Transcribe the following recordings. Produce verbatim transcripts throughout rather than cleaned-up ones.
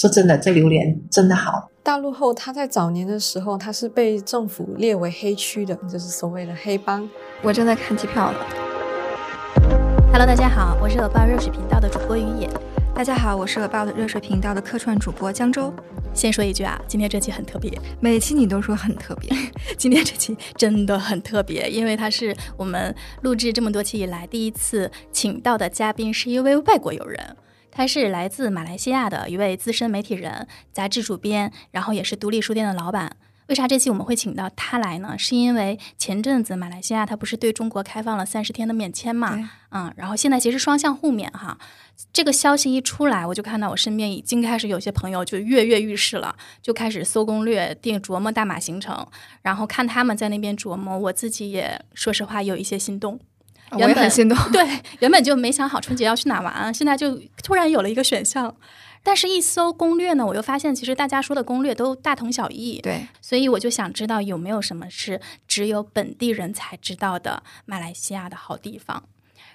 说真的，这榴莲真的好。大陆后，它在早年的时候，它是被政府列为黑区的，就是所谓的黑帮。我正在看机票了。Hello， 大家好，我是恶报热水频道的主播于野。大家好，我是恶报热水频道的客串主播江州。先说一句啊，今天这期很特别，每期你都说很特别，今天这期真的很特别，因为它是我们录制这么多期以来第一次请到的嘉宾是一位外国友人，他是来自马来西亚的一位资深媒体人、杂志主编，然后也是独立书店的老板。为啥这期我们会请到他来呢？是因为前阵子马来西亚他不是对中国开放了三十天的免签嘛，嗯，然后现在其实双向互免哈。这个消息一出来，我就看到我身边已经开始有些朋友就跃跃欲试了，就开始搜攻略、定琢磨大马行程，然后看他们在那边琢磨，我自己也说实话有一些心动。我也很心动。对，原本就没想好春节要去哪玩，现在就突然有了一个选项。但是一搜攻略呢，我又发现其实大家说的攻略都大同小异。对，所以我就想知道有没有什么是只有本地人才知道的马来西亚的好地方。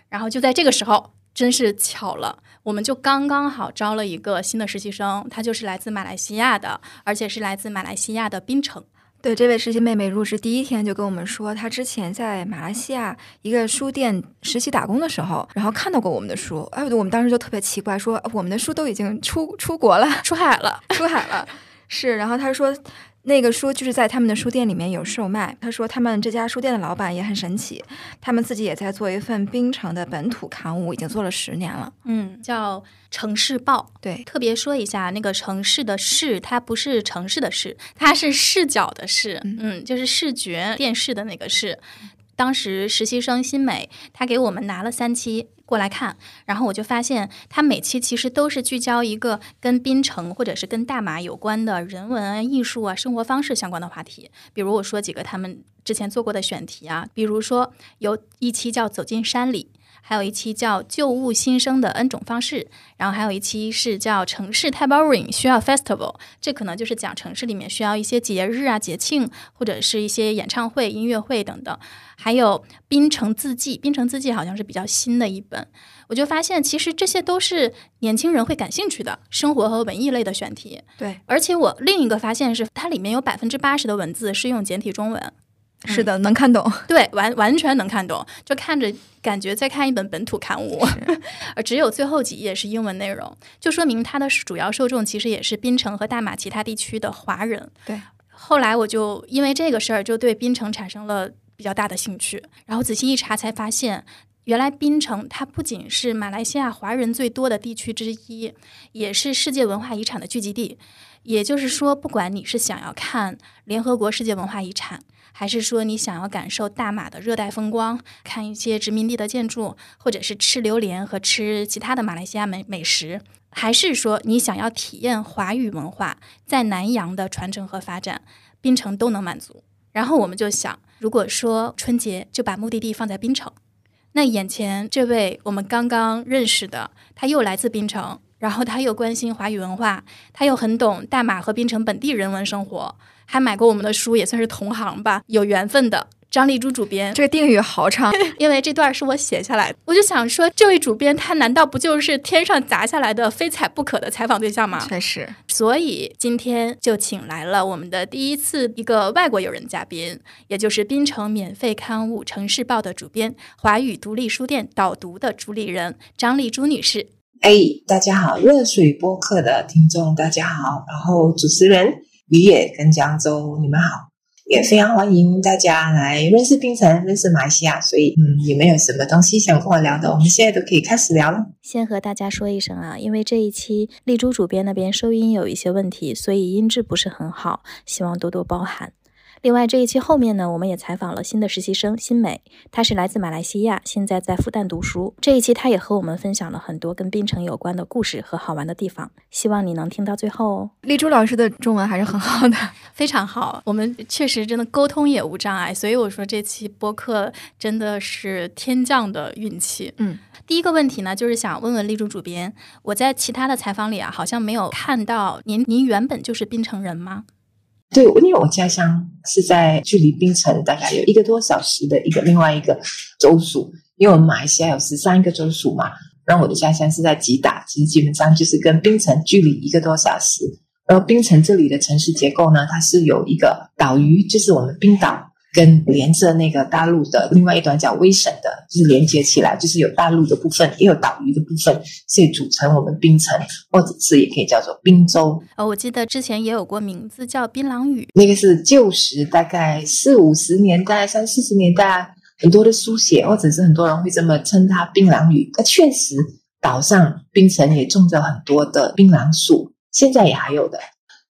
然后就在这个时候，真是巧了，我们就刚刚好招了一个新的实习生，他就是来自马来西亚的，而且是来自马来西亚的槟城。对，这位实习妹妹入职第一天就跟我们说，她之前在马来西亚一个书店实习打工的时候，然后看到过我们的书。哎，我们当时就特别奇怪，说我们的书都已经出出国了，出海了，出海了。是，然后她说那个书就是在他们的书店里面有售卖。她说他们这家书店的老板也很神奇，他们自己也在做一份槟城的本土刊物，已经做了十年了。嗯，叫城市报。对，特别说一下，那个城市的市，它不是城市的市，它是视角的视，嗯，嗯，就是视觉电视的那个视。当时实习生新美，他给我们拿了三期过来看，然后我就发现他每期其实都是聚焦一个跟槟城或者是跟大马有关的人文啊、艺术啊、生活方式相关的话题。比如我说几个他们之前做过的选题啊，比如说有一期叫走进山里，还有一期叫旧物新生的 N 种方式，然后还有一期是叫城市 Tailoring 需要 Festival， 这可能就是讲城市里面需要一些节日啊、节庆，或者是一些演唱会、音乐会等等。还有槟城字迹，槟城字迹好像是比较新的一本。我就发现其实这些都是年轻人会感兴趣的生活和文艺类的选题。对，而且我另一个发现是它里面有 百分之八十 的文字是用简体中文。是的，嗯，能看懂。对，完完全能看懂，就看着感觉在看一本本土刊物。而只有最后几页是英文内容，就说明它的主要受众其实也是槟城和大马其他地区的华人。对，后来我就因为这个事儿就对槟城产生了比较大的兴趣，然后仔细一查才发现，原来槟城它不仅是马来西亚华人最多的地区之一，也是世界文化遗产的聚集地。也就是说，不管你是想要看联合国世界文化遗产，还是说你想要感受大马的热带风光，看一些殖民地的建筑，或者是吃榴莲和吃其他的马来西亚 美, 美食，还是说你想要体验华语文化在南洋的传承和发展，槟城都能满足。然后我们就想，如果说春节就把目的地放在槟城，那眼前这位我们刚刚认识的，他又来自槟城，然后他又关心华语文化，他又很懂大马和槟城本地人文生活，还买过我们的书，也算是同行吧，有缘分的张丽珠主编。这个定语好长。因为这段是我写下来的，我就想说，这位主编他难道不就是天上砸下来的非采不可的采访对象吗？确实。所以今天就请来了我们的第一次一个外国友人嘉宾，也就是槟城免费刊物《城市报》的主编，华语独立书店导读的主理人张丽珠女士。哎，大家好，热水播客的听众大家好，然后主持人于野跟江州，你们好，也非常欢迎大家来认识槟城，认识马来西亚。所以，嗯，你们有什么东西想跟我聊的，我们现在都可以开始聊了。先和大家说一声啊，因为这一期丽珠主编那边收音有一些问题，所以音质不是很好，希望多多包涵。另外这一期后面呢，我们也采访了新的实习生新美，她是来自马来西亚，现在在复旦读书。这一期她也和我们分享了很多跟槟城有关的故事和好玩的地方，希望你能听到最后哦。丽珠老师的中文还是很好的，非常好，我们确实真的沟通也无障碍，所以我说这期播客真的是天降的运气。嗯，第一个问题呢，就是想问问丽珠主编，我在其他的采访里啊，好像没有看到您，您原本就是槟城人吗？对，因为我家乡是在距离槟城大概有一个多小时的一个另外一个州属，因为我们马来西亚有十三个州属嘛，然后我的家乡是在吉打，其实基本上就是跟槟城距离一个多小时。然后槟城这里的城市结构呢，它是有一个岛屿，就是我们冰岛跟连着那个大陆的另外一端叫威省的，就是连接起来，就是有大陆的部分也有岛屿的部分，所以组成我们槟城，或者是也可以叫做槟州。哦，我记得之前也有过名字叫槟榔屿，那个是旧时大概四五十年代三四十年代很多的书写，或者是很多人会这么称它槟榔屿。那确实岛上槟城也种着很多的槟榔树，现在也还有的。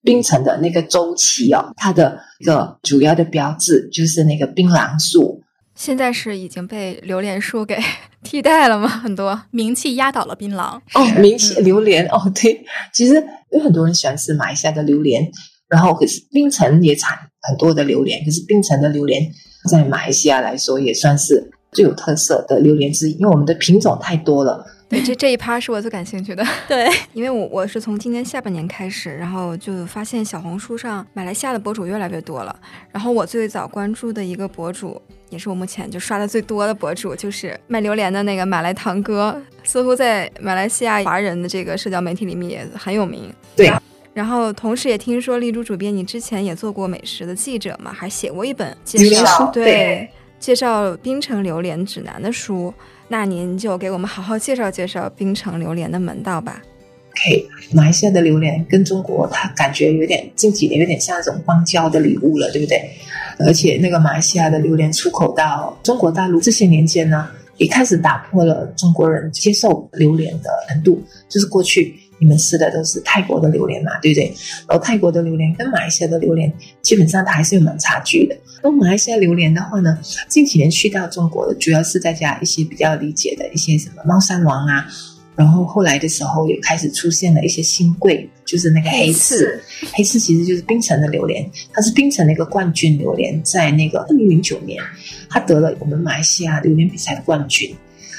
槟城的那个州旗哦，它的一个主要的标志就是那个槟榔树。现在是已经被榴莲树给替代了吗？很多名气压倒了槟榔。哦，名气榴莲、嗯、哦，对，其实有很多人喜欢吃马来西亚的榴莲，然后可是槟城也产很多的榴莲，可是槟城的榴莲在马来西亚来说也算是最有特色的榴莲之一，因为我们的品种太多了。对，这这一趴是我最感兴趣的。对，因为我我是从今年下半年开始，然后就发现小红书上马来西亚的博主越来越多了。然后我最早关注的一个博主，也是我目前就刷的最多的博主，就是卖榴莲的那个马来堂哥，似乎在马来西亚华人的这个社交媒体里面也很有名。对。然后同时也听说丽珠主编你之前也做过美食的记者嘛，还写过一本介绍 对, 对介绍槟城榴莲指南的书，那您就给我们好好介绍介绍槟城榴莲的门道吧。 OK， 马来西亚的榴莲跟中国它感觉有点近几年有点像那种邦交的礼物了，对不对？而且那个马来西亚的榴莲出口到中国大陆这些年间呢，也开始打破了中国人接受榴莲的程度，就是过去你们吃的都是泰国的榴莲嘛，对不对？然后泰国的榴莲跟马来西亚的榴莲基本上它还是有蛮差距的。那马来西亚榴莲的话呢，近几年去到中国的主要是在家一些比较理解的一些什么猫山王啊，然后后来的时候也开始出现了一些新贵，就是那个黑刺黑刺其实就是槟城的榴莲，它是槟城的一个冠军榴莲，在那个二零零九年它得了我们马来西亚榴莲比赛的冠军，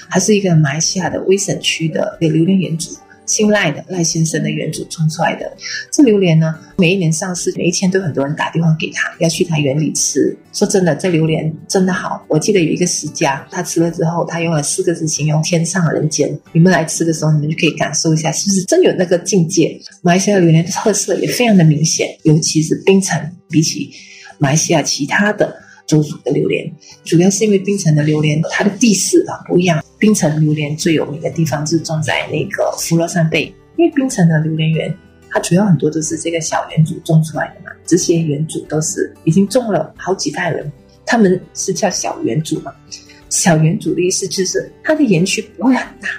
它是一个马来西亚的威省区的榴莲园主新赖的赖先生的园主种出来的。这榴莲呢，每一年上市，每一天都很多人打电话给他要去他园里吃。说真的，这榴莲真的好，我记得有一个食家他吃了之后，他用了四个字形容，天上人间。你们来吃的时候，你们就可以感受一下是不是真有那个境界。马来西亚榴莲的特色也非常的明显，尤其是槟城，比起马来西亚其他的州属的榴莲，主要是因为槟城的榴莲它的地势啊不一样。槟城榴莲最有名的地方是种在那个福乐山背，因为槟城的榴莲园它主要很多都是这个小园主种出来的嘛，这些园主都是已经种了好几代人，他们是叫小园主嘛。小园主的意思就是它的园区不会很大，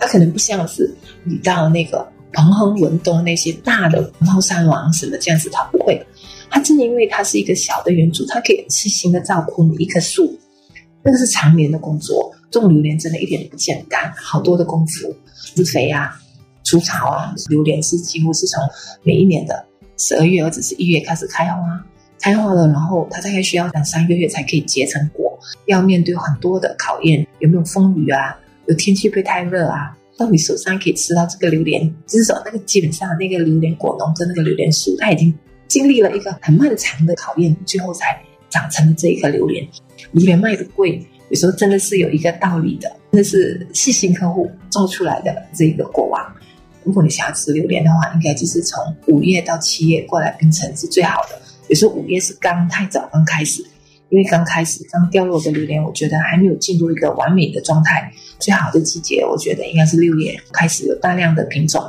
它可能不像是你到那个彭亨文东那些大的猫山王什么这样子，它不会。它正因为它是一个小的园主，它可以细心的照顾每一棵树，那个是常年的工作。种榴莲真的一点都不简单，好多的功夫，施肥啊、除草啊。榴莲是几乎是从每一年的十二月或者是一月开始开花，开花了，然后它大概需要两三个月才可以结成果，要面对很多的考验，有没有风雨啊，有天气被太热啊。到你手上可以吃到这个榴莲，至少那个基本上那个榴莲果农跟那个榴莲树，它已经经历了一个很漫长的考验，最后才长成了这一个榴莲。榴莲卖的贵，有时候真的是有一个道理的，那是细心客户种出来的这个果王。如果你想要吃榴莲的话，应该就是从五月到七月过来槟城是最好的。有时候五月是刚太早刚开始，因为刚开始刚掉落的榴莲，我觉得还没有进入一个完美的状态。最好的季节我觉得应该是六月开始，有大量的品种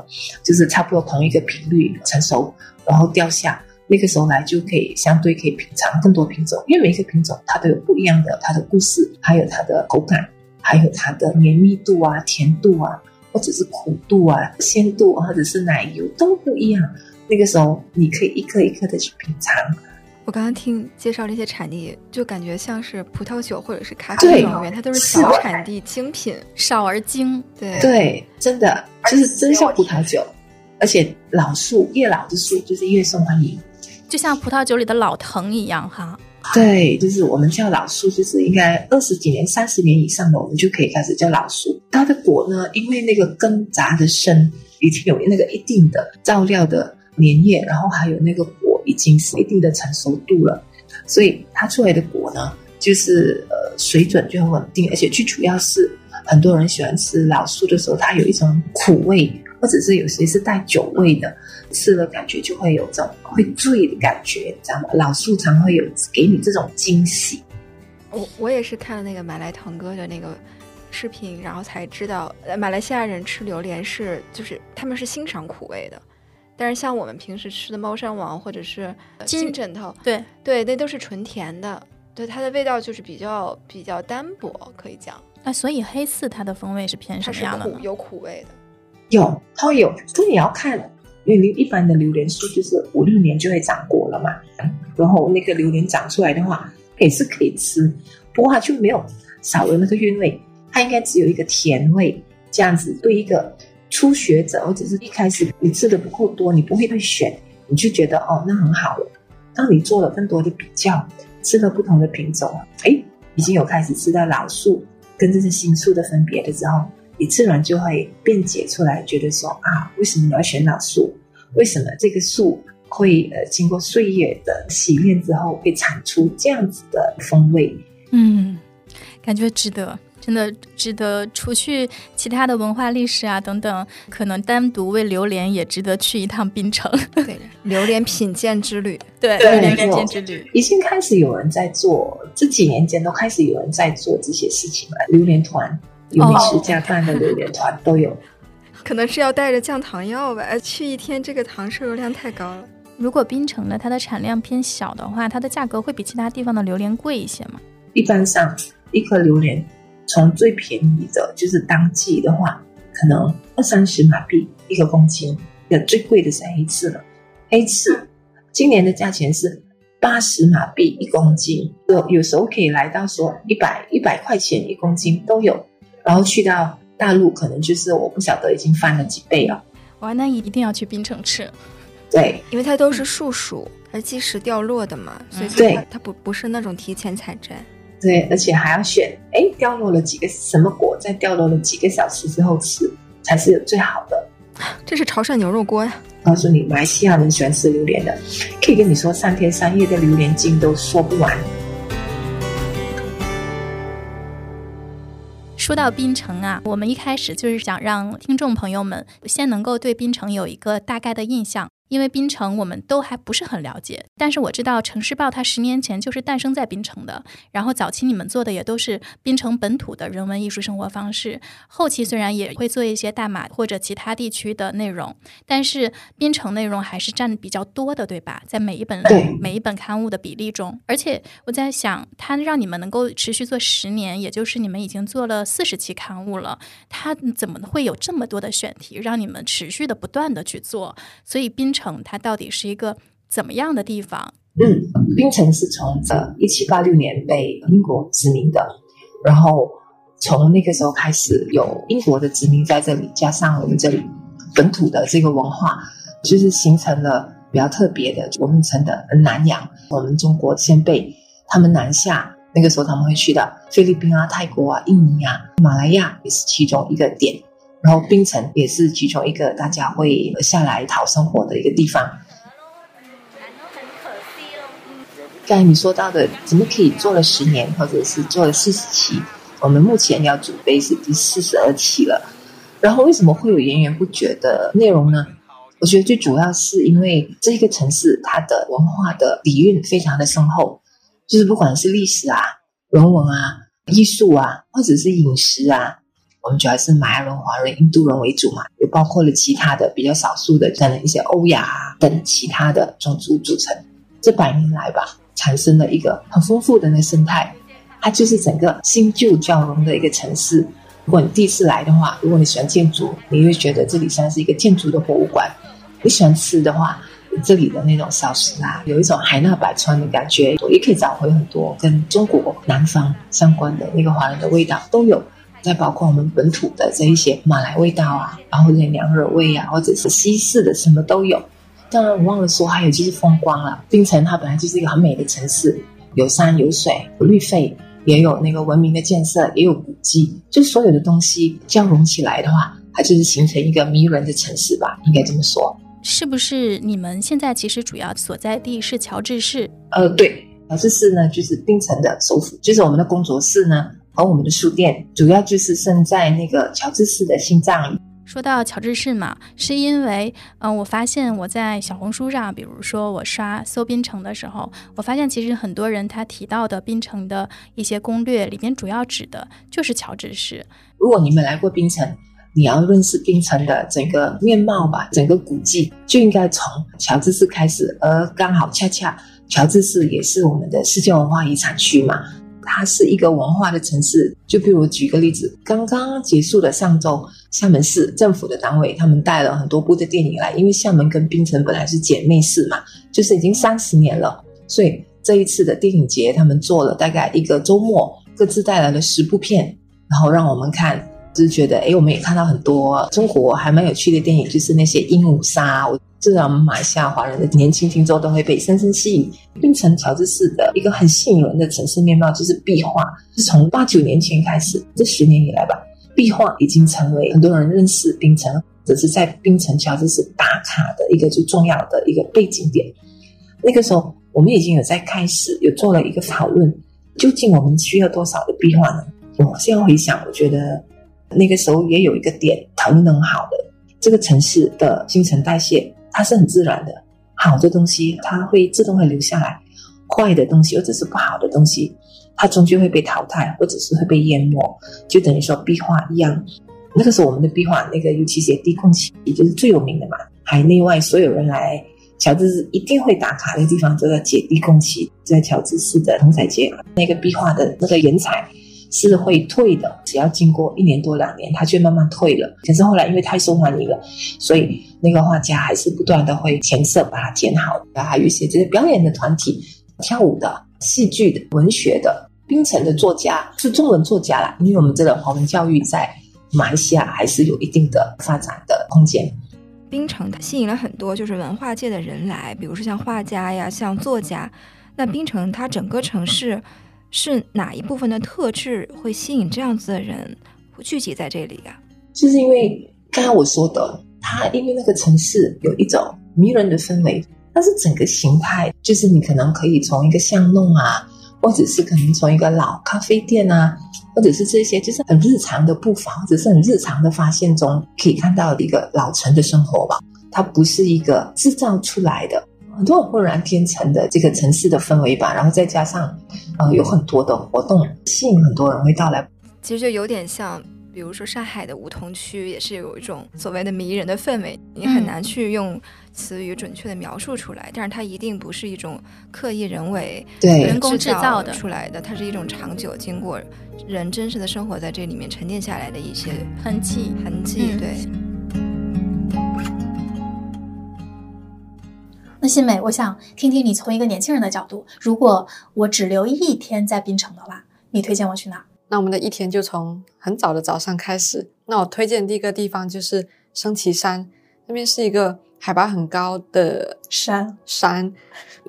就是差不多同一个频率成熟然后掉下，那个时候来就可以相对可以品尝更多品种，因为每一个品种它都有不一样的它的故事，还有它的口感，还有它的绵密度啊、甜度啊，或者是苦度啊、鲜度啊，或者是奶油都不一样。那个时候你可以一颗一颗的去品尝。我刚刚听介绍这些产地，就感觉像是葡萄酒或者是咖啡农园，它都是小产地精品，少而精。对对，真的就是真像葡萄酒，而且老树越老的树就是越受欢迎。就像葡萄酒里的老藤一样哈，对，就是我们叫老树，就是应该二十几年、三十年以上的，我们就可以开始叫老树。它的果呢，因为那个根扎的深，已经有那个一定的照料的年月，然后还有那个果已经是一定的成熟度了，所以它出来的果呢，就是呃水准就很稳定，而且最主要是很多人喜欢吃老树的时候，它有一种苦味，或者是有些是带酒味的，吃了感觉就会有这种会醉的感觉，知道吗？老树常会有给你这种惊喜。我我也是看了那个马来堂哥的那个视频，然后才知道马来西亚人吃榴莲是就是他们是欣赏苦味的，但是像我们平时吃的猫山王或者是金枕头，对对，那都是纯甜的，对，它的味道就是比较比较单薄，可以讲。那、啊、所以黑刺它的风味是偏什么样的呢？有苦味的，有它会有，这也要看，因为一般的榴莲树就是五六年就会长果了嘛，然后那个榴莲长出来的话也是可以吃，不过它就没有少了那个韵味，它应该只有一个甜味，这样子对一个初学者或者是一开始你吃的不够多，你不会被选，你就觉得哦那很好了。当你做了更多的比较，吃了不同的品种，诶，已经有开始吃到老树跟这些新树的分别的时候，你自然就会辩解出来，觉得说啊，为什么你要选老树？为什么这个树会呃经过岁月的洗炼之后会产出这样子的风味？嗯，感觉值得，真的值得。除去其他的文化历史啊等等，可能单独为榴莲也值得去一趟槟城。对，榴莲品鉴之旅。对，榴莲品鉴之旅已经开始有人在做，这几年间都开始有人在做这些事情了。榴莲团有美食家办的榴莲团都有，可能是要带着降糖药吧，去一天这个糖摄入量太高了。如果槟城的它的产量偏小的话，它的价格会比其他地方的榴莲贵一些吗？一般上一颗榴莲从最便宜的就是当季的话可能二三十马币一个公斤，最贵的是黑刺了。黑刺今年的价钱是八十马币一公斤，有时候可以来到说一百一百块钱一公斤都有，然后去到大陆可能就是我不晓得已经翻了几倍了。哇，那一定要去槟城吃。对，因为它都是树属，它是计时掉落的嘛，所以 它,、嗯、它 不, 不是那种提前采摘。对，而且还要选哎，掉落了几个什么果，在掉落了几个小时之后吃才是最好的。这是潮汕牛肉锅呀！告诉你，马来西亚人喜欢吃榴莲的，可以跟你说三天三夜的榴莲精都说不完。说到槟城啊，我们一开始就是想让听众朋友们先能够对槟城有一个大概的印象，因为槟城我们都还不是很了解。但是我知道城市报它十年前就是诞生在槟城的，然后早期你们做的也都是槟城本土的人文艺术生活方式，后期虽然也会做一些大马或者其他地区的内容，但是槟城内容还是占比较多的，对吧？在每一本每一本刊物的比例中。而且我在想，它让你们能够持续做十年，也就是你们已经做了四十期刊物了，它怎么会有这么多的选题让你们持续的不断的去做？所以槟城它到底是一个怎么样的地方？嗯，槟城是从一七八六年被英国殖民的，然后从那个时候开始有英国的殖民在这里，加上我们这里本土的这个文化，就是形成了比较特别的，我们称的南洋。我们中国先辈他们南下，那个时候他们会去到菲律宾啊、泰国啊、印尼啊、马来亚也是其中一个点，然后槟城也是其中一个大家会下来讨生活的一个地方。刚才你说到的怎么可以做了十年或者是做了四十期，我们目前要准备是第四十二期了。然后为什么会有源源不绝的内容呢？我觉得最主要是因为这个城市它的文化的底蕴非常的深厚，就是不管是历史啊、人文啊、艺术啊，或者是饮食啊，我们主要是马来人、华人、印度人为主嘛，也包括了其他的比较少数的，可能一些欧亚、啊、等其他的种族组成。这百年来吧，产生了一个很丰富的那生态，它就是整个新旧交融的一个城市。如果你第一次来的话，如果你喜欢建筑，你会觉得这里像是一个建筑的博物馆；你喜欢吃的话，这里的那种小食啊，有一种海纳百川的感觉，也可以找回很多跟中国南方相关的那个华人的味道都有。再包括我们本土的这一些马来味道啊，然后这些娘惹味啊，或者是西式的什么都有。当然我忘了说，还有就是风光了。槟城它本来就是一个很美的城市，有山有水有绿肺，也有那个文明的建设，也有古迹，就所有的东西交融起来的话，它就是形成一个迷人的城市吧，应该这么说。是不是你们现在其实主要所在地是乔治市？呃，对，乔治市呢就是槟城的首府，就是我们的公卓市呢而我们的书店主要就是身在那个乔治市的心脏里。说到乔治市嘛，是因为嗯、呃，我发现我在小红书上，比如说我刷搜槟城的时候，我发现其实很多人他提到的槟城的一些攻略里面主要指的就是乔治市。如果你们来过槟城，你要认识槟城的整个面貌吧，整个古迹就应该从乔治市开始，而刚好恰恰乔治市也是我们的世界文化遗产区嘛，它是一个文化的城市。就比如我举个例子，刚刚结束的上周，厦门市政府的单位他们带了很多部的电影来，因为厦门跟槟城本来是姐妹市嘛，就是已经三十年了，所以这一次的电影节他们做了大概一个周末，各自带来了十部片，然后让我们看，就是觉得诶，我们也看到很多中国还蛮有趣的电影，就是那些鹦鹉杀，我知道我们马来西亚华人的年轻听众都会被深深吸引。槟城乔治市的一个很吸引人的城市面貌就是壁画，是从八九年前开始，这十年以来吧，壁画已经成为很多人认识槟城，只是在槟城乔治市打卡的一个最重要的一个背景点。那个时候我们已经有在开始有做了一个讨论，究竟我们需要多少的壁画呢？我现在回想，我觉得那个时候也有一个点讨论很好的，这个城市的新陈代谢它是很自然的，好的东西它会自动会留下来，坏的东西或者是不好的东西它终究会被淘汰，或者是会被淹没，就等于说壁画一样。那个时候我们的壁画，那个尤其是低空期就是最有名的嘛，海内外所有人来乔治市一定会打卡的地方，这个解低空期在乔治市的同仔街，那个壁画的那个原材是会退的，只要经过一年多两年它就慢慢退了，可是后来因为太受欢迎了，所以那个画家还是不断的会前色把它剪好的，还有一些就是表演的团体，跳舞的、戏剧的、文学的。槟城的作家是中文作家啦，因为我们这个华文教育在马来西亚还是有一定的发展的空间。槟城吸引了很多就是文化界的人来，比如说像画家呀，像作家。那槟城它整个城市是哪一部分的特质会吸引这样子的人聚集在这里啊？就是因为刚刚我说的，它因为那个城市有一种迷人的氛围，但是整个形态就是你可能可以从一个巷弄啊，或者是可能从一个老咖啡店啊，或者是这些就是很日常的步伐，或者是很日常的发现中可以看到一个老城的生活吧。它不是一个制造出来的，很多浑然天成的这个城市的氛围吧，然后再加上呃有很多的活动，吸引很多人会到来。其实就有点像，比如说上海的梧桐区也是有一种所谓的迷人的氛围，你很难去用词语准确的描述出来，嗯、但是它一定不是一种刻意人为、人工制造的出来的，它是一种长久经过人真实的生活在这里面沉淀下来的一些痕迹，痕迹、嗯、对。那欣湄，我想听听你从一个年轻人的角度，如果我只留一天在槟城的话，你推荐我去哪？那我们的一天就从很早的早上开始。那我推荐第一个地方就是升旗山，那边是一个海拔很高的山，山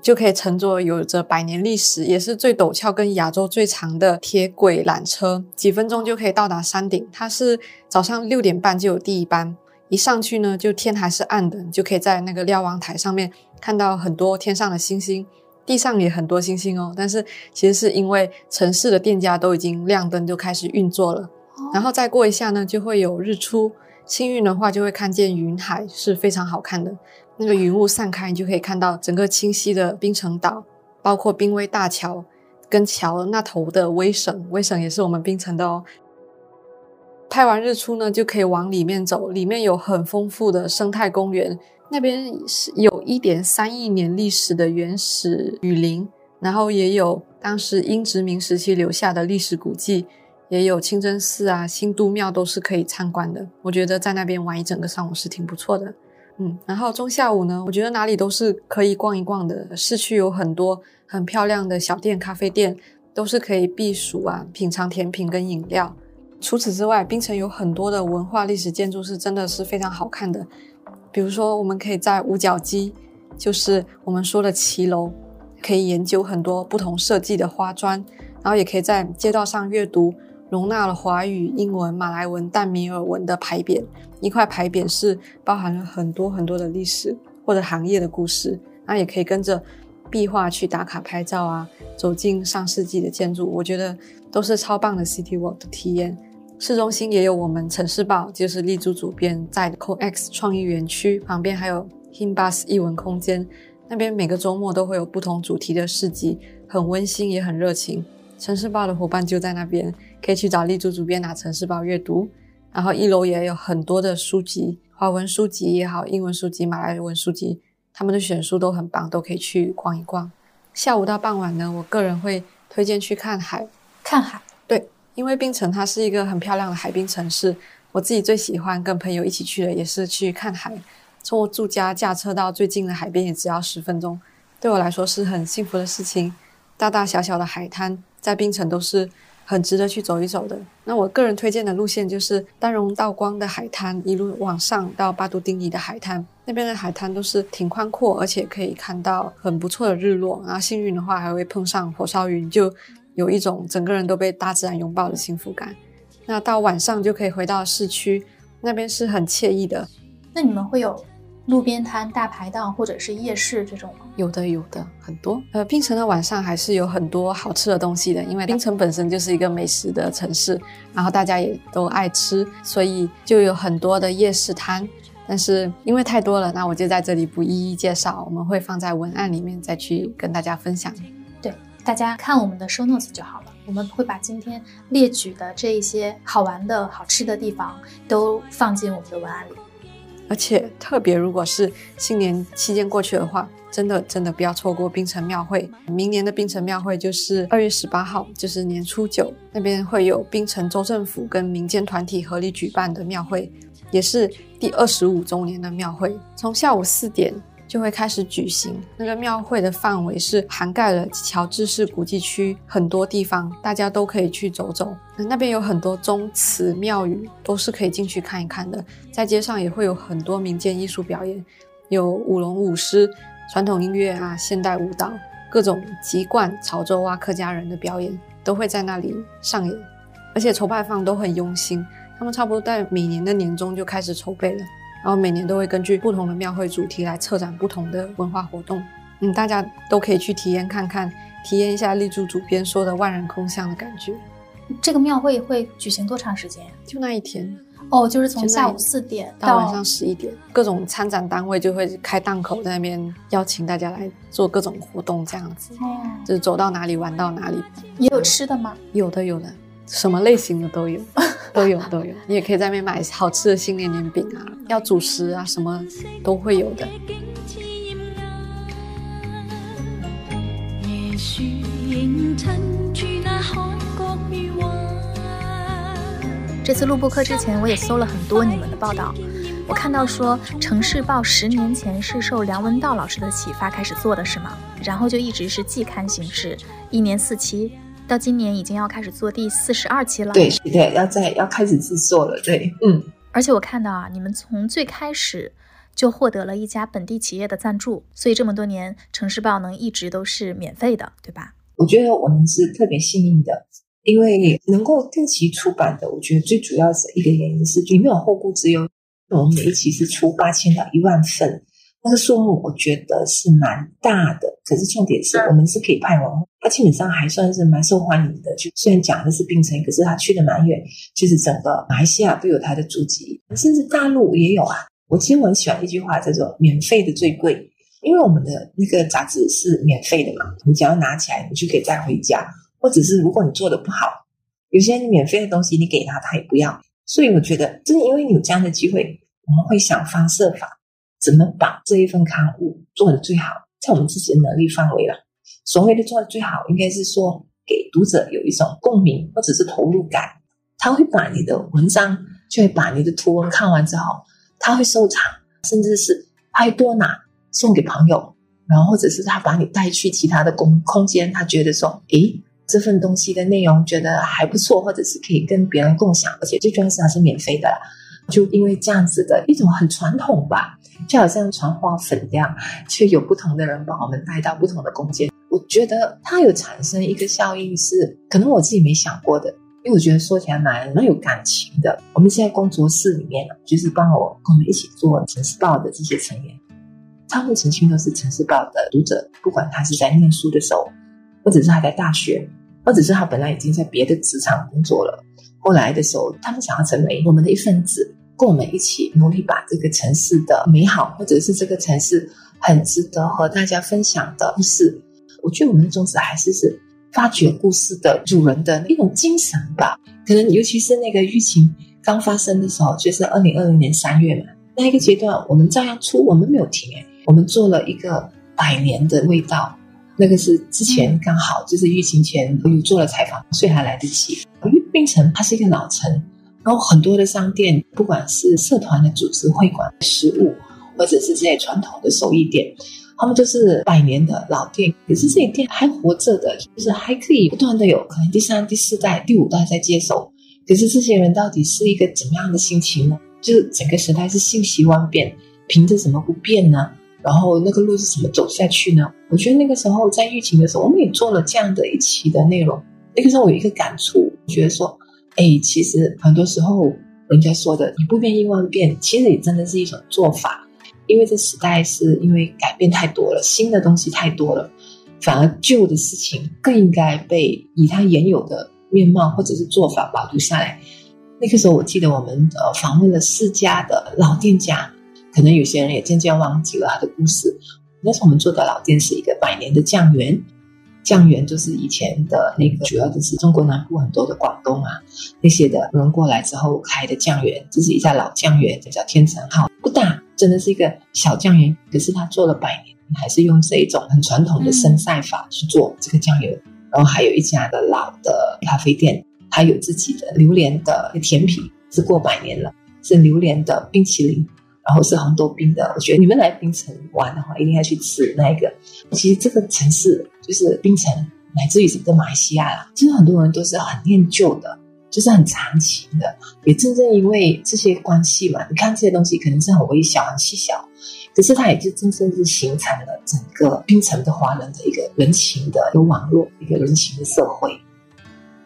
就可以乘坐有着百年历史，也是最陡峭跟亚洲最长的铁轨缆车，几分钟就可以到达山顶。它是早上六点半就有第一班，一上去呢，就天还是暗的，你就可以在那个瞭望台上面看到很多天上的星星，地上也很多星星哦。但是其实是因为城市的店家都已经亮灯就开始运作了，然后再过一下呢，就会有日出。幸运的话就会看见云海，是非常好看的。那个云雾散开，你就可以看到整个清晰的槟城岛，包括槟威大桥跟桥那头的威省，威省也是我们槟城的哦。拍完日出呢，就可以往里面走，里面有很丰富的生态公园，那边有 一点三亿年历史的原始雨林，然后也有当时英殖民时期留下的历史古迹，也有清真寺啊、新都庙都是可以参观的。我觉得在那边玩一整个上午是挺不错的。嗯，然后中下午呢，我觉得哪里都是可以逛一逛的，市区有很多很漂亮的小店、咖啡店，都是可以避暑啊，品尝甜品跟饮料。除此之外，槟城有很多的文化历史建筑是真的是非常好看的。比如说，我们可以在五角基，就是我们说的骑楼，可以研究很多不同设计的花砖，然后也可以在街道上阅读容纳了华语、英文、马来文、淡米尔文的牌匾。一块牌匾是包含了很多很多的历史或者行业的故事，那也可以跟着壁画去打卡拍照啊，走进上世纪的建筑，我觉得都是超棒的 City Walk 的体验。市中心也有我们城市报，就是立柱主编在的 C O E X 创意园区旁边，还有 Himbus 艺文空间，那边每个周末都会有不同主题的市集，很温馨也很热情。城市报的伙伴就在那边，可以去找立柱主编拿城市报阅读。然后一楼也有很多的书籍，华文书籍也好，英文书籍、马来文书籍，他们的选书都很棒，都可以去逛一逛。下午到傍晚呢，我个人会推荐去看海。看海？对，因为槟城它是一个很漂亮的海滨城市，我自己最喜欢跟朋友一起去的也是去看海。从我住家驾车到最近的海边也只要十分钟，对我来说是很幸福的事情。大大小小的海滩在槟城都是很值得去走一走的。那我个人推荐的路线就是丹戎道光的海滩，一路往上到巴都丁尼的海滩，那边的海滩都是挺宽阔，而且可以看到很不错的日落，然后幸运的话还会碰上火烧云，就有一种整个人都被大自然拥抱的幸福感。那到晚上就可以回到市区，那边是很惬意的。那你们会有路边摊、大排档或者是夜市这种吗？有的有的，很多。呃，槟城的晚上还是有很多好吃的东西的，因为槟城本身就是一个美食的城市，然后大家也都爱吃，所以就有很多的夜市摊。但是因为太多了，那我就在这里不一一介绍，我们会放在文案里面再去跟大家分享。对，大家看我们的 show notes 就好了，我们会把今天列举的这一些好玩的好吃的地方都放进我们的文案里。而且特别如果是新年期间过去的话，真的真的不要错过槟城庙会。明年的槟城庙会就是二月十八号，就是年初九，那边会有槟城州政府跟民间团体合力举办的庙会，也是第二十五周年的庙会，从下午四点就会开始举行。那个庙会的范围是涵盖了乔治市古迹区很多地方，大家都可以去走走。那边有很多宗祠庙宇都是可以进去看一看的，在街上也会有很多民间艺术表演，有舞龙舞狮、传统音乐啊、现代舞蹈，各种籍贯、潮州啊、客家人的表演都会在那里上演。而且筹办方都很用心，他们差不多在每年的年终就开始筹备了，然后每年都会根据不同的庙会主题来策展不同的文化活动。嗯，大家都可以去体验看看，体验一下立柱主编说的万人空巷的感觉。这个庙会会举行多长时间？就那一天。哦，就是从下午四点到晚上十一点，各种参展单位就会开档口在那边邀请大家来做各种活动，这样子。哦，就是走到哪里玩到哪里。也有吃的吗？有的有的，什么类型的都有。都有都有，你也可以在那边买好吃的新年年饼啊，要主食啊，什么都会有的。这次录播课之前，我也搜了很多你们的报道，我看到说城市报十年前是受梁文道老师的启发开始做的，是吗？然后就一直是季刊形式，一年四期。到今年已经要开始做第四十二期了。对对，要在要开始制作了。对，嗯。而且我看到啊，你们从最开始就获得了一家本地企业的赞助，所以这么多年，城市报能一直都是免费的，对吧？我觉得我们是特别幸运的，因为能够定期出版的，我觉得最主要是一个原因是里面有后顾之忧。我们每一期是出八千到一万份。那个数目我觉得是蛮大的，可是重点是我们是可以派往后，它基本上还算是蛮受欢迎的。就虽然讲的是槟城，可是它去的蛮远，就是整个马来西亚都有它的足迹，甚至大陆也有啊。我其实我很喜欢一句话叫做免费的最贵，因为我们的那个杂志是免费的嘛，你只要拿起来你就可以带回家，或者是如果你做的不好，有些你免费的东西你给他他也不要。所以我觉得就是因为你有这样的机会，我们会想方设法怎么把这一份刊物做得最好，在我们自己的能力范围了。所谓的做得最好，应该是说给读者有一种共鸣或者是投入感。他会把你的文章，就会把你的图文看完之后，他会收藏，甚至是他会多拿送给朋友，然后或者是他把你带去其他的空间，他觉得说，诶，这份东西的内容觉得还不错，或者是可以跟别人共享，而且最重要是它是免费的啦。就因为这样子的一种很传统吧，就好像传话粉一样，却有不同的人把我们带到不同的空间。我觉得它有产生一个效应是可能我自己没想过的，因为我觉得说起来蛮蛮有感情的。我们现在工作室里面就是帮我跟我们一起做城市报的这些成员，超过陈勋都是城市报的读者，不管他是在念书的时候，或者是他在大学，或者是他本来已经在别的职场工作了，后来的时候他们想要成为我们的一份子，跟我们一起努力把这个城市的美好，或者是这个城市很值得和大家分享的故事。我觉得我们的宗旨还是是发掘故事的主人的一种精神吧。可能尤其是那个疫情刚发生的时候，就是二零二零年三月嘛，那一个阶段我们照样出，我们没有停、欸、我们做了一个百年的味道，那个是之前刚好就是疫情前有做了采访，所以还来得及。因为槟城它是一个老城，然后很多的商店，不管是社团的组织、会馆、食物，或者是这些传统的手艺店，他们就是百年的老店，可是这些店还活着的，就是还可以不断的有可能第三、第四代、第五代在接手。可是这些人到底是一个怎么样的心情呢？就是整个时代是信息万变，凭着什么不变呢？然后那个路是怎么走下去呢？我觉得那个时候在疫情的时候，我们也做了这样的一期的内容。那个时候我有一个感触，我觉得说，哎，其实很多时候人家说的你不变应万变，其实也真的是一种做法。因为这时代是因为改变太多了，新的东西太多了，反而旧的事情更应该被以它原有的面貌或者是做法保留下来。那个时候我记得我们呃访问了四家的老店家，可能有些人也渐渐忘记了他的故事。那时候我们做的老店是一个百年的酱园，酱园就是以前的那个主要就是中国南部很多的广东啊那些的人过来之后开的酱园，这是一家老酱园，叫天成号，不大，真的是一个小酱园，可是他做了百年，还是用这一种很传统的生晒法去做这个酱油。然后还有一家的老的咖啡店，它有自己的榴莲的甜品，是过百年了，是榴莲的冰淇淋，然后是红豆冰的。我觉得你们来槟城玩的话，一定要去吃那一个。其实这个城市就是槟城，乃至于整个马来西亚啦，其实很多人都是很念旧的，就是很长情的，也正正因为这些关系嘛，你看这些东西可能是很微小很细小，可是它也就真正是形成了整个槟城的华人的一个人情的有网络一个人情的社会。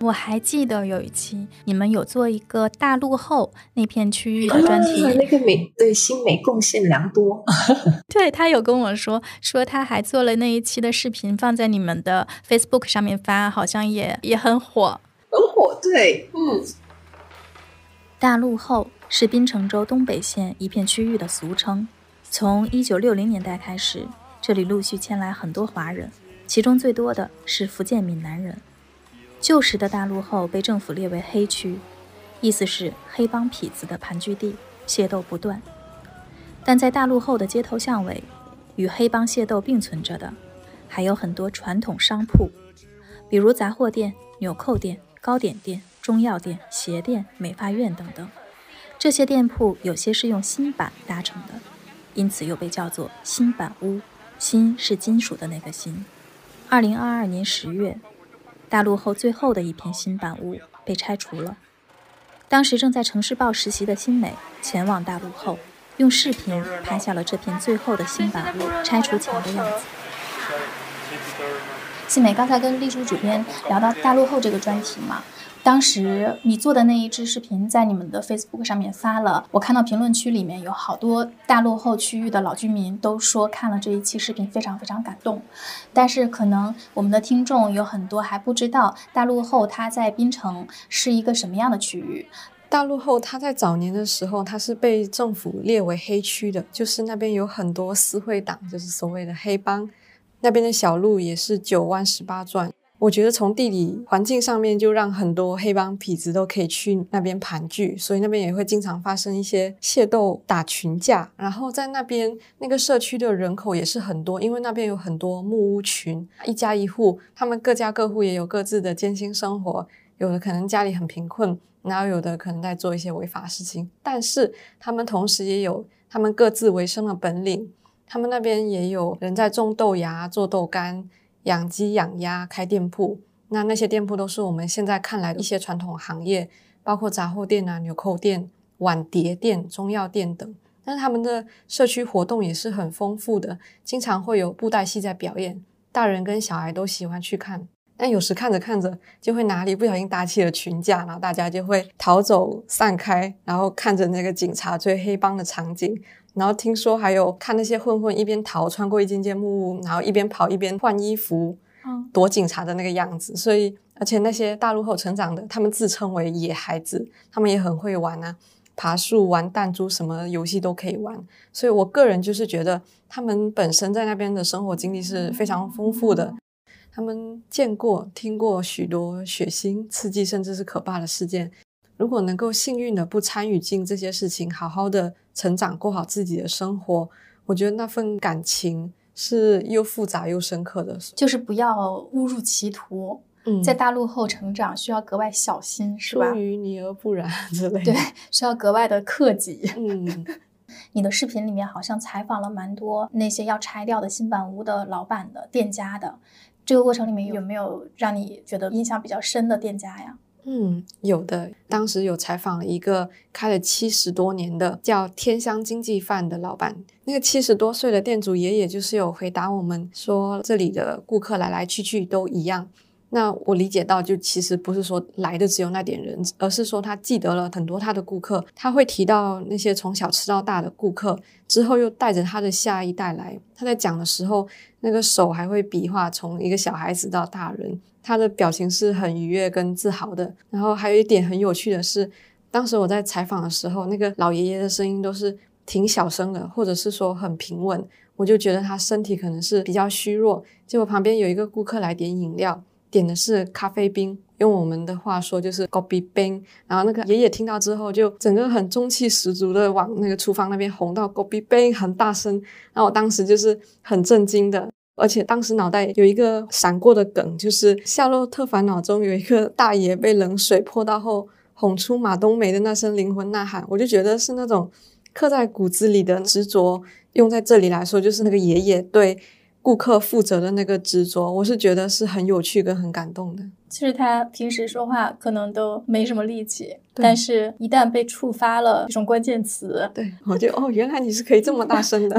我还记得有一期你们有做一个大陆后那片区域的专题、啊、那个美对新美贡献良多对，他有跟我说说他还做了那一期的视频放在你们的 Facebook 上面发，好像也也很火很火，对，嗯。大陆后是槟城州东北县一片区域的俗称，从一九六零年代开始，这里陆续迁来很多华人，其中最多的是福建闽南人。旧时的大陆后被政府列为黑区，意思是黑帮痞子的盘踞地，械斗不断。但在大陆后的街头巷尾，与黑帮械斗并存着的，还有很多传统商铺，比如杂货店、纽扣店、糕点店、中药店、鞋店、美发院等等。这些店铺有些是用锌板搭成的，因此又被叫做锌板屋，锌是金属的那个锌。二零二二年十月，大陆后最后的一片锌板屋被拆除了。当时正在城市报实习的新美前往大陆后，用视频拍下了这片最后的锌板屋拆除前的样子。新美，刚才跟丽珠主编聊到大陆后这个专题嘛，当时你做的那一支视频在你们的 Facebook 上面发了，我看到评论区里面有好多大陆后区域的老居民都说看了这一期视频非常非常感动。但是可能我们的听众有很多还不知道大陆后它在槟城是一个什么样的区域。大陆后它在早年的时候，它是被政府列为黑区的，就是那边有很多私会党，就是所谓的黑帮，那边的小路也是九弯十八转。我觉得从地理环境上面就让很多黑帮痞子都可以去那边盘踞，所以那边也会经常发生一些械斗打群架。然后在那边那个社区的人口也是很多，因为那边有很多木屋群，一家一户，他们各家各户也有各自的艰辛生活，有的可能家里很贫困，然后有的可能在做一些违法事情，但是他们同时也有他们各自为生的本领。他们那边也有人在种豆芽、做豆干、养鸡养鸭、开店铺，那那些店铺都是我们现在看来的一些传统行业，包括杂货店啊、纽扣店、碗碟店、中药店等。但是他们的社区活动也是很丰富的，经常会有布袋戏在表演，大人跟小孩都喜欢去看。但有时看着看着就会哪里不小心打起了群架，然后大家就会逃走散开，然后看着那个警察追黑帮的场景。然后听说还有看那些混混一边逃穿过一间间木屋，然后一边跑一边换衣服躲警察的那个样子。所以而且那些大陆后成长的，他们自称为野孩子，他们也很会玩啊，爬树玩弹珠什么游戏都可以玩。所以我个人就是觉得他们本身在那边的生活经历是非常丰富的，他们见过听过许多血腥刺激甚至是可怕的事件。如果能够幸运的不参与进这些事情，好好的成长过好自己的生活，我觉得那份感情是又复杂又深刻的。就是不要误入歧途，嗯、在大陆后成长需要格外小心，是吧？出淤泥而不染之类的，对，需要格外的克己。嗯，你的视频里面好像采访了蛮多那些要拆掉的新板屋的老板的店家的，这个过程里面有没有让你觉得印象比较深的店家呀？嗯，有的。当时有采访了一个开了七十多年的叫天香经济饭的老板，那个七十多岁的店主爷爷就是有回答我们说，这里的顾客来来去去都一样。那我理解到，就其实不是说来的只有那点人，而是说他记得了很多他的顾客，他会提到那些从小吃到大的顾客，之后又带着他的下一代来。他在讲的时候，那个手还会比划，从一个小孩子到大人，他的表情是很愉悦跟自豪的。然后还有一点很有趣的是，当时我在采访的时候，那个老爷爷的声音都是挺小声的，或者是说很平稳，我就觉得他身体可能是比较虚弱。结果旁边有一个顾客来点饮料，点的是咖啡冰，用我们的话说就是 coffee bang。 然后那个爷爷听到之后就整个很中气十足的往那个厨房那边吼到 coffee bang 很大声。然后我当时就是很震惊的，而且当时脑袋有一个闪过的梗，就是夏洛特烦恼中有一个大爷被冷水泼到后哄出马冬梅的那声灵魂呐喊，我就觉得是那种刻在骨子里的执着，用在这里来说就是那个爷爷对顾客负责的那个执着，我是觉得是很有趣跟很感动的。其实他平时说话可能都没什么力气，但是一旦被触发了这种关键词，对，我就哦，原来你是可以这么大声的。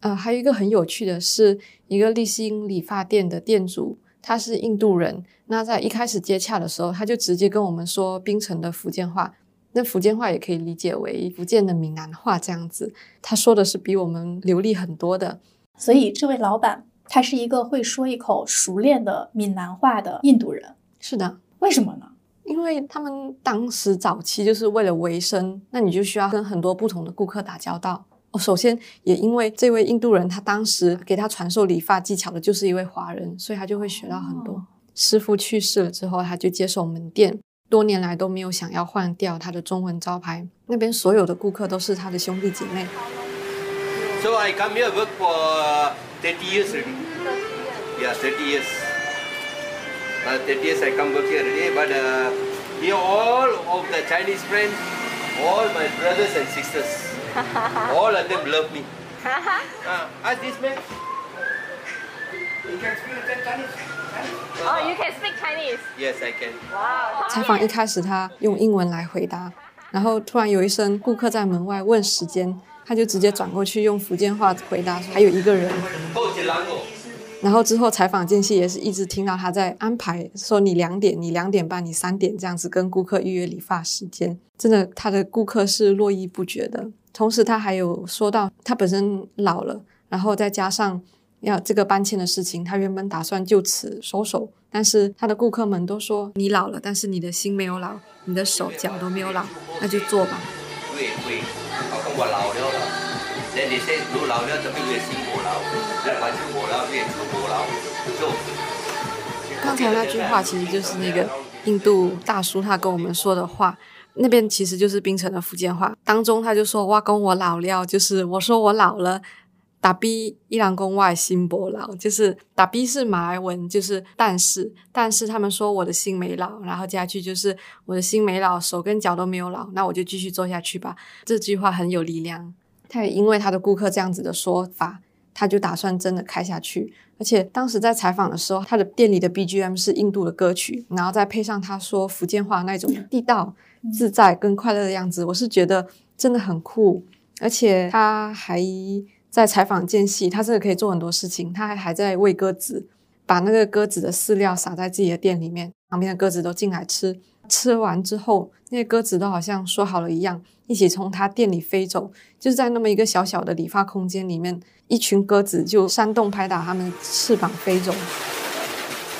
呃，还有一个很有趣的是，一个立新理发店的店主，他是印度人。那在一开始接洽的时候，他就直接跟我们说槟城的福建话，那福建话也可以理解为福建的闽南话这样子。他说的是比我们流利很多的。所以这位老板他是一个会说一口熟练的闽南话的印度人。是的。为什么呢？因为他们当时早期就是为了维生，那你就需要跟很多不同的顾客打交道。哦，首先也因为这位印度人，他当时给他传授理发技巧的就是一位华人，所以他就会学到很多。哦，师傅去世了之后，他就接手门店，多年来都没有想要换掉他的中文招牌，那边所有的顾客都是他的兄弟姐妹。So I come here work for thirty years already. Yeah, thirty years. But thirty years I come work here already. But uh, here all of the Chinese friends, all my brothers and sisters, all of them love me. Uh, ask this man. You can speak Chinese. Oh, you can speak Chinese. Yes, I can. Wow. 采访一开始他用英文来回答，然后突然有一声顾客在门外问时间。他就直接转过去用福建话回答说还有一个人。然后之后采访间隙也是一直听到他在安排说你两点你两点半你三点这样子跟顾客预约理发时间，真的他的顾客是络绎不绝的。同时他还有说到他本身老了，然后再加上要这个搬迁的事情，他原本打算就此收手，但是他的顾客们都说你老了，但是你的心没有老，你的手脚都没有老，那就做吧。我老了了，那你现在老了，怎么越辛苦老？越玩辛苦老，越辛苦老。就刚才那句话，其实就是那个印度大叔他跟我们说的话，那边其实就是槟城的福建话。当中他就说：“我讲我老了，就是我说我老了。”打比伊朗公外心不老，就是打比是马来文，就是但是但是他们说我的心没老，然后接下去就是我的心没老，手跟脚都没有老，那我就继续做下去吧。这句话很有力量。他也因为他的顾客这样子的说法，他就打算真的开下去。而且当时在采访的时候，他的店里的 B G M 是印度的歌曲，然后再配上他说福建话那种地道、自在跟快乐的样子，我是觉得真的很酷。而且他还在采访间隙，他真的可以做很多事情。他还还在喂鸽子，把那个鸽子的饲料撒在自己的店里面，旁边的鸽子都进来吃。吃完之后，那些鸽子都好像说好了一样，一起从他店里飞走。就是在那么一个小小的理发空间里面，一群鸽子就扇动拍打他们的翅膀飞走，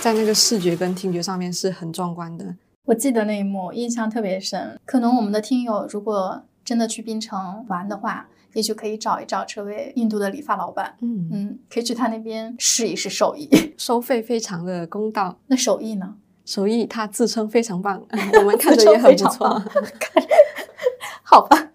在那个视觉跟听觉上面是很壮观的。我记得那一幕，印象特别深。可能我们的听友如果真的去槟城玩的话，也许可以找一找这位印度的理发老板，嗯嗯，可以去他那边试一试手艺，收费非常的公道。那手艺呢？手艺他自称非常棒，我们看着也很不错。好吧。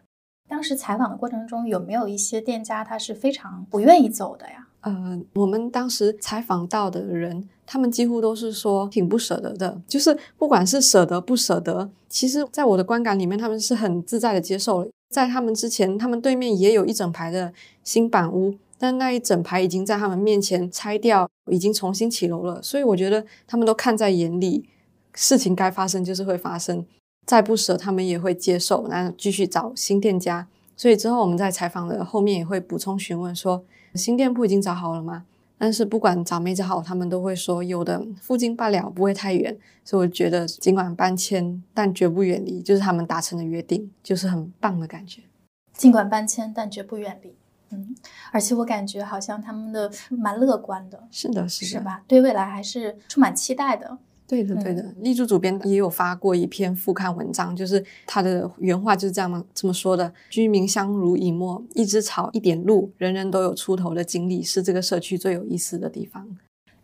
当时采访的过程中，有没有一些店家他是非常不愿意走的呀？呃，我们当时采访到的人，他们几乎都是说挺不舍得的，就是不管是舍得不舍得，其实在我的观感里面，他们是很自在的接受了。在他们之前，他们对面也有一整排的新板屋，但那一整排已经在他们面前拆掉，已经重新起楼了，所以我觉得他们都看在眼里，事情该发生就是会发生，再不舍他们也会接受，然后继续找新店家。所以之后我们在采访的后面也会补充询问说，新店铺已经找好了吗？但是不管找没找好，他们都会说有的，附近罢了，不会太远。所以我觉得尽管搬迁，但绝不远离，就是他们达成的约定，就是很棒的感觉。尽管搬迁，但绝不远离。嗯，而且我感觉好像他们的蛮乐观的，是的，是的，是吧？对未来还是充满期待的。对的，对的。嗯、立柱主编也有发过一篇副刊文章，就是他的原话就是这样这么说的：居民相濡以沫，一枝草，一点露，人人都有出头的经历，是这个社区最有意思的地方。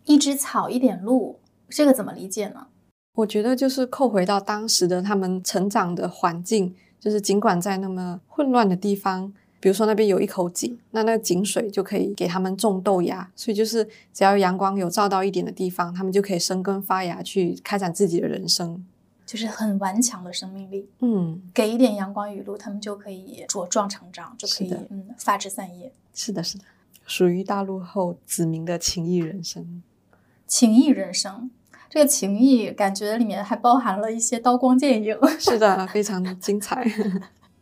一枝草，一点露，这个怎么理解呢？我觉得就是扣回到当时的他们成长的环境，就是尽管在那么混乱的地方。比如说那边有一口井，那那个井水就可以给他们种豆芽，所以就是只要阳光有照到一点的地方，他们就可以生根发芽，去开展自己的人生，就是很顽强的生命力。嗯，给一点阳光雨露，他们就可以茁壮成长，就可以嗯发枝散叶。是的，是的，属于大陆后子民的情谊人生。情谊人生，这个情谊感觉里面还包含了一些刀光剑影。是的，非常的精彩。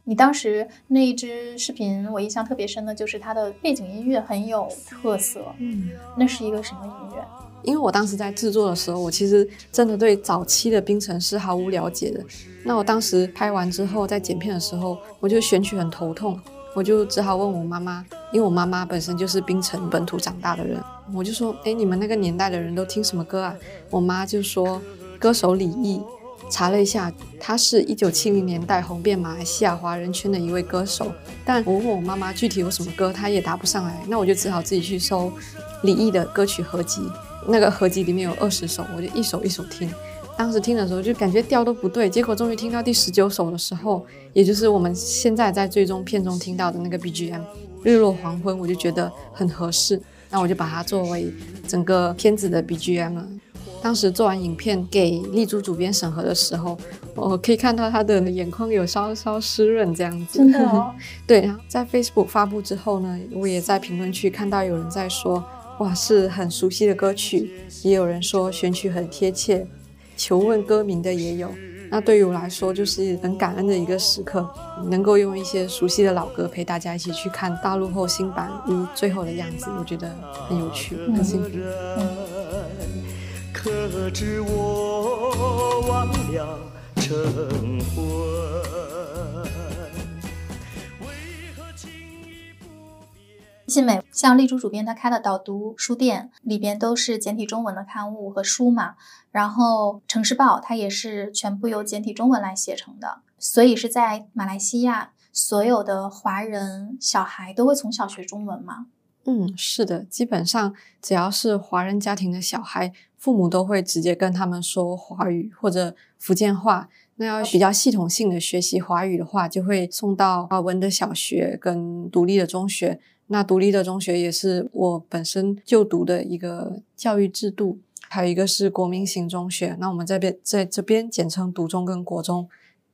你当时那一支视频，我印象特别深的就是它的背景音乐很有特色。嗯，那是一个什么音乐？因为我当时在制作的时候，我其实真的对早期的槟城是毫无了解的。那我当时拍完之后，在剪片的时候，我就选曲很头痛，我就只好问我妈妈，因为我妈妈本身就是槟城本土长大的人，我就说：“哎，你们那个年代的人都听什么歌啊？”我妈就说：“歌手李毅。”查了一下，他是一九七零年代红遍马来西亚华人圈的一位歌手，但我问我妈妈具体有什么歌，她也答不上来，那我就只好自己去搜李毅的歌曲合集，那个合集里面有二十首，我就一首一首听。当时听的时候就感觉调都不对，结果终于听到第十九首的时候，也就是我们现在在最终片中听到的那个 B G M《日落黄昏》，我就觉得很合适，那我就把它作为整个片子的 B G M 了。当时做完影片给立柱主编审核的时候，我可以看到他的眼眶有稍稍湿润这样子。真的哦。对，然后在 Facebook 发布之后呢，我也在评论区看到有人在说，哇，是很熟悉的歌曲，也有人说选曲很贴切，求问歌名的也有。那对于我来说就是很感恩的一个时刻，能够用一些熟悉的老歌陪大家一起去看大陆后新版屋最后的样子，我觉得很有趣，很幸福。嗯，可知我忘了晨昏，为何情意不变？信美，像立柱主编他开的导读书店里边都是简体中文的刊物和书嘛，然后城市报它也是全部由简体中文来写成的，所以是在马来西亚所有的华人小孩都会从小学中文嘛。嗯，是的，基本上只要是华人家庭的小孩，父母都会直接跟他们说华语或者福建话。那要比较系统性的学习华语的话，就会送到华文的小学跟独立的中学。那独立的中学也是我本身就读的一个教育制度，还有一个是国民型中学，那我们这边在这边简称独中跟国中。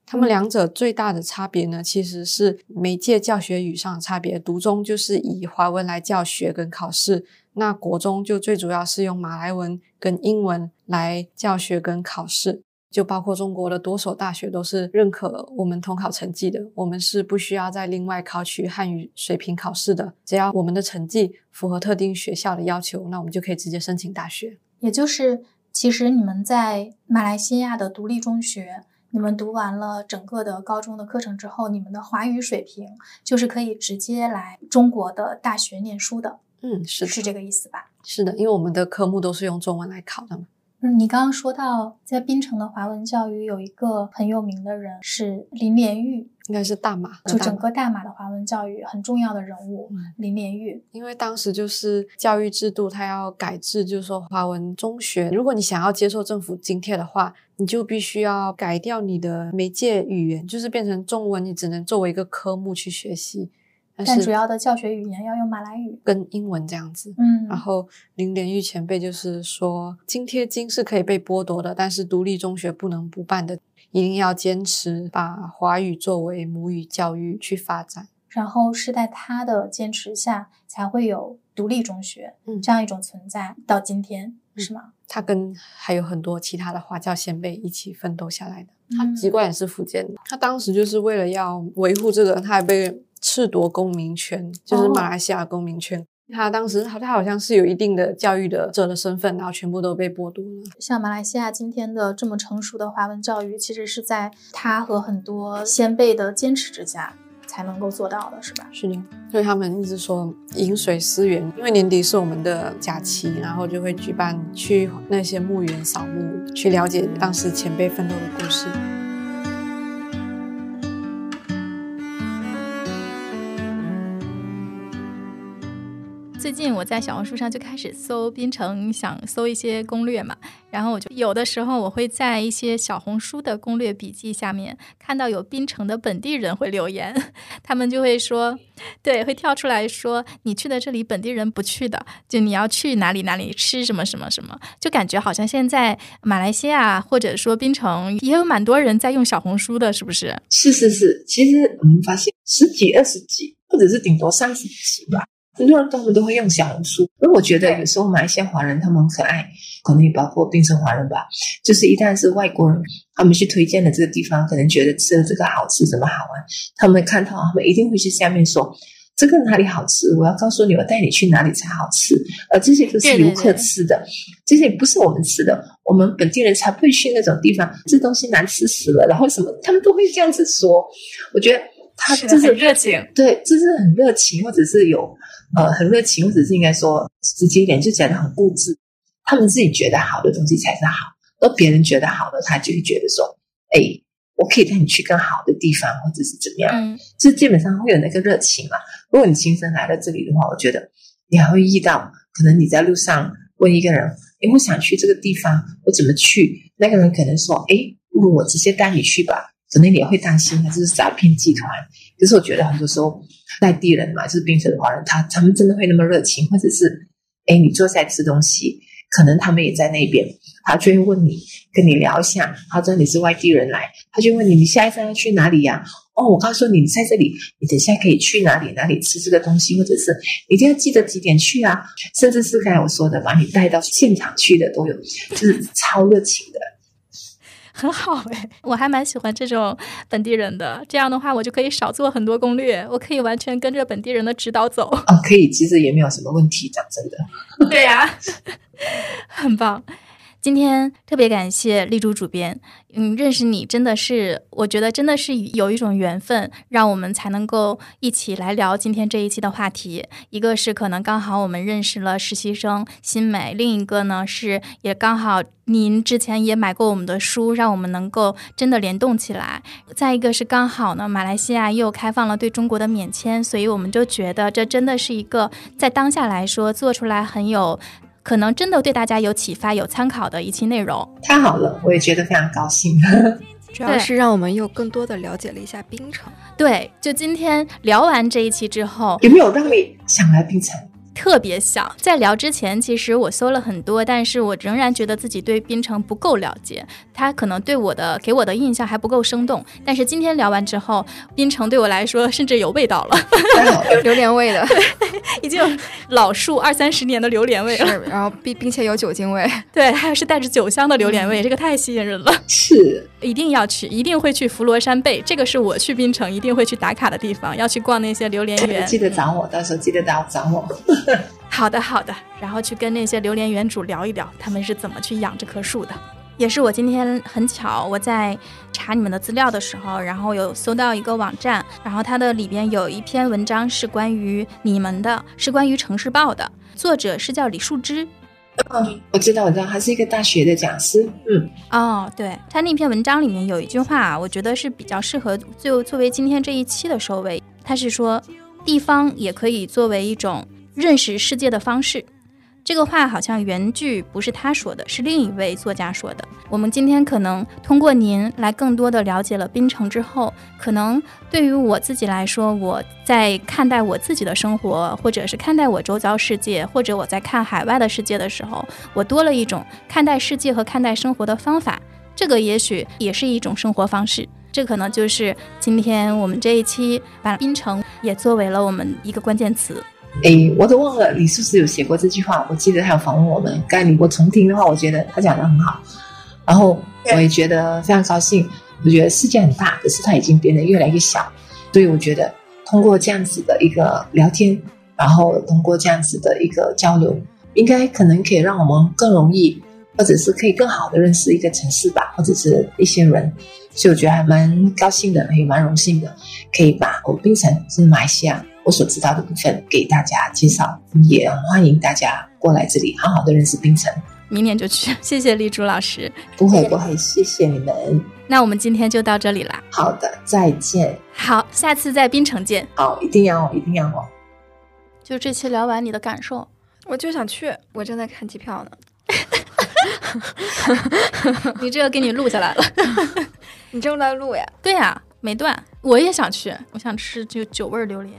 他们两者最大的差别呢，其实是媒介教学语上的差别。独中就是以华文来教学跟考试，那国中就最主要是用马来文跟英文来教学跟考试。就包括中国的多所大学都是认可我们统考成绩的，我们是不需要再另外考取汉语水平考试的，只要我们的成绩符合特定学校的要求，那我们就可以直接申请大学。也就是其实你们在马来西亚的独立中学，你们读完了整个的高中的课程之后，你们的华语水平就是可以直接来中国的大学念书的。嗯，是的，是这个意思吧？是的，因为我们的科目都是用中文来考的嘛。嗯，你刚刚说到在槟城的华文教育有一个很有名的人是林连玉，应该是大马，就整个大马的华文教育很重要的人物、嗯、林连玉。因为当时就是教育制度它要改制，就是说华文中学如果你想要接受政府津贴的话，你就必须要改掉你的媒介语言，就是变成中文，你只能作为一个科目去学习，但, 但主要的教学语言要用马来语跟英文这样子。嗯，然后林连玉前辈就是说津贴金是可以被剥夺的，但是独立中学不能不办的，一定要坚持把华语作为母语教育去发展。然后是在他的坚持下才会有独立中学、嗯、这样一种存在到今天、嗯、是吗？他跟还有很多其他的华教先辈一起奋斗下来的。他籍贯也是福建的、嗯、他当时就是为了要维护这个，他还被赤夺公民权，就是马来西亚公民权、哦、他当时他好像是有一定的教育的者的身份，然后全部都被剥夺了。像马来西亚今天的这么成熟的华文教育，其实是在他和很多先辈的坚持之下才能够做到的，是吧？是的，所以他们一直说饮水思源，因为年底是我们的假期，然后就会举办去那些墓园扫墓，去了解当时前辈奋斗的故事。最近我在小红书上就开始搜槟城，想搜一些攻略嘛，然后我就有的时候我会在一些小红书的攻略笔记下面看到有槟城的本地人会留言，他们就会说，对，会跳出来说你去的这里本地人不去的，就你要去哪里哪里吃什么什么什么，就感觉好像现在马来西亚或者说槟城也有蛮多人在用小红书的，是不是？是是是，其实我们发现十几二十几或者是顶多三十几吧，很多人他们都会用小红书。而我觉得有时候马来西亚华人他们很可爱，可能也包括槟城华人吧，就是一旦是外国人他们去推荐的这个地方，可能觉得吃的这个好吃怎么好玩，他们看到他们一定会去下面说这个哪里好吃，我要告诉你我带你去哪里才好吃，而这些都是游客吃的，对对对，这些不是我们吃的，我们本地人才不会去那种地方，这东西难吃死了，然后什么他们都会这样子说。我觉得他就是很热情，对，就是很热情，或者是有呃很热情，或者是应该说直接一点，就讲得很固执，他们自己觉得好的东西才是好，而别人觉得好的他就会觉得说，哎，我可以带你去更好的地方，或者是怎么样、嗯、就基本上会有那个热情嘛。如果你亲身来到这里的话，我觉得你还会遇到，可能你在路上问一个人，哎，我想去这个地方我怎么去，那个人可能说，哎，不如我直接带你去吧，可能你也会担心他就是诈骗集团。可是我觉得很多时候在地人嘛，就是槟城的华人，他他们真的会那么热情，或者是哎，你坐下来吃东西，可能他们也在那边，他就会问你，跟你聊一下，他知道你是外地人来，他就问你你下一站要去哪里呀、啊？哦，我告诉你，你在这里，你等一下可以去哪里哪里吃这个东西，或者是你一定要记得几点去啊，甚至是刚才我说的把你带到现场去的都有，就是超热情的。很好哎、欸，我还蛮喜欢这种本地人的，这样的话我就可以少做很多攻略，我可以完全跟着本地人的指导走。啊，可以，其实也没有什么问题，讲真的。对呀、啊，很棒。今天特别感谢丽珠主编，嗯，认识你真的是，我觉得真的是有一种缘分，让我们才能够一起来聊今天这一期的话题。一个是可能刚好我们认识了实习生新美，另一个呢是也刚好您之前也买过我们的书，让我们能够真的联动起来。再一个是刚好呢马来西亚又开放了对中国的免签，所以我们就觉得这真的是一个在当下来说做出来很有可能真的对大家有启发有参考的一期内容。太好了，我也觉得非常高兴。主要是让我们又更多的了解了一下槟城。对，就今天聊完这一期之后，有没有让你想来槟城？特别想。在聊之前其实我搜了很多，但是我仍然觉得自己对槟城不够了解，它可能对我的给我的印象还不够生动，但是今天聊完之后，槟城对我来说甚至有味道了。有榴莲味的。已经有老树二三十年的榴莲味了，然后并且有酒精味。对，还有是带着酒香的榴莲味、嗯、这个太吸引人了。是，一定要去，一定会去佛罗山贝，这个是我去槟城一定会去打卡的地方，要去逛那些榴莲园。记得找我、嗯、到时候记得找我。好的好的，然后去跟那些榴莲园主聊一聊，他们是怎么去养这棵树的。也是我今天很巧，我在查你们的资料的时候，然后有搜到一个网站，然后它的里边有一篇文章是关于你们的，是关于城市报的，作者是叫李树枝。嗯，我知道我知道，他是一个大学的讲师。嗯，哦，对，他那篇文章里面有一句话，我觉得是比较适合就作为今天这一期的收尾。他是说，地方也可以作为一种认识世界的方式。这个话好像原句不是他说的，是另一位作家说的。我们今天可能通过您来更多的了解了槟城之后，可能对于我自己来说，我在看待我自己的生活，或者是看待我周遭世界，或者我在看海外的世界的时候，我多了一种看待世界和看待生活的方法。这个也许也是一种生活方式。这可能就是今天我们这一期把槟城也作为了我们一个关键词。诶，我都忘了李素诗有写过这句话，我记得他有访问我们，刚才如果重听的话，我觉得他讲得很好，然后我也觉得非常高兴。我觉得世界很大，可是它已经变得越来越小，所以我觉得通过这样子的一个聊天，然后通过这样子的一个交流，应该可能可以让我们更容易，或者是可以更好的认识一个城市吧，或者是一些人。所以我觉得还蛮高兴的，也蛮荣幸的，可以把我槟城是马来西亚我所知道的部分给大家介绍，也欢迎大家过来这里好好的认识槟城。明年就去，谢谢丽珠老师。不会不会，谢谢你们。那我们今天就到这里啦。好的，再见。好，下次在槟城见。好，一定要哦，一定要哦。就这期聊完你的感受，我就想去，我正在看机票呢。你这个给你录下来了。你正在录呀？对呀，没断。我也想去，我想吃就酒味榴莲。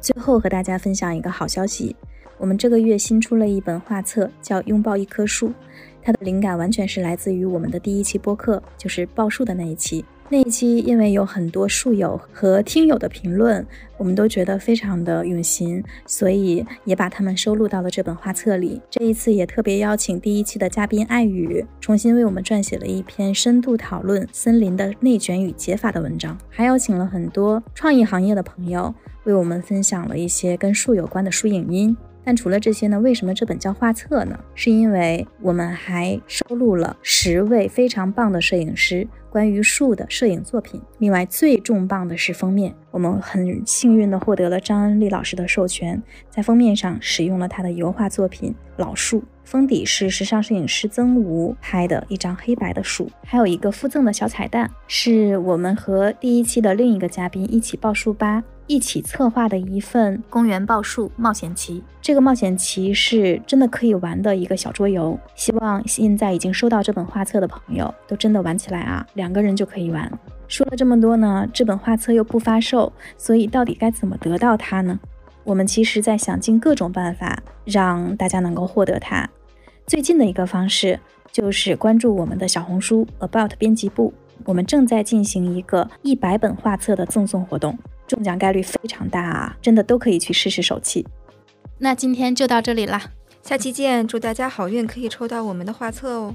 最后和大家分享一个好消息，我们这个月新出了一本画册，叫《拥抱一棵树》，它的灵感完全是来自于我们的第一期播客，就是抱树的那一期。那一期因为有很多树友和听友的评论，我们都觉得非常的用心，所以也把他们收录到了这本画册里。这一次也特别邀请第一期的嘉宾爱雨重新为我们撰写了一篇深度讨论森林的内卷与解法的文章，还邀请了很多创意行业的朋友为我们分享了一些跟树有关的树影音。但除了这些呢，为什么这本叫画册呢？是因为我们还收录了十位非常棒的摄影师关于树的摄影作品。另外最重磅的是封面，我们很幸运地获得了张恩利老师的授权，在封面上使用了他的油画作品老树，封底是时尚摄影师曾吴拍的一张黑白的树。还有一个附赠的小彩蛋，是我们和第一期的另一个嘉宾一起抱树吧一起策划的一份公园抱树冒险棋。这个冒险棋是真的可以玩的一个小桌游，希望现在已经收到这本画册的朋友都真的玩起来啊，两个人就可以玩。说了这么多呢，这本画册又不发售，所以到底该怎么得到它呢？我们其实在想尽各种办法让大家能够获得它。最近的一个方式就是关注我们的小红书 About 编辑部，我们正在进行一个一百本画册的赠送活动，中奖概率非常大啊，真的都可以去试试手气。那今天就到这里啦，下期见，祝大家好运，可以抽到我们的画册哦。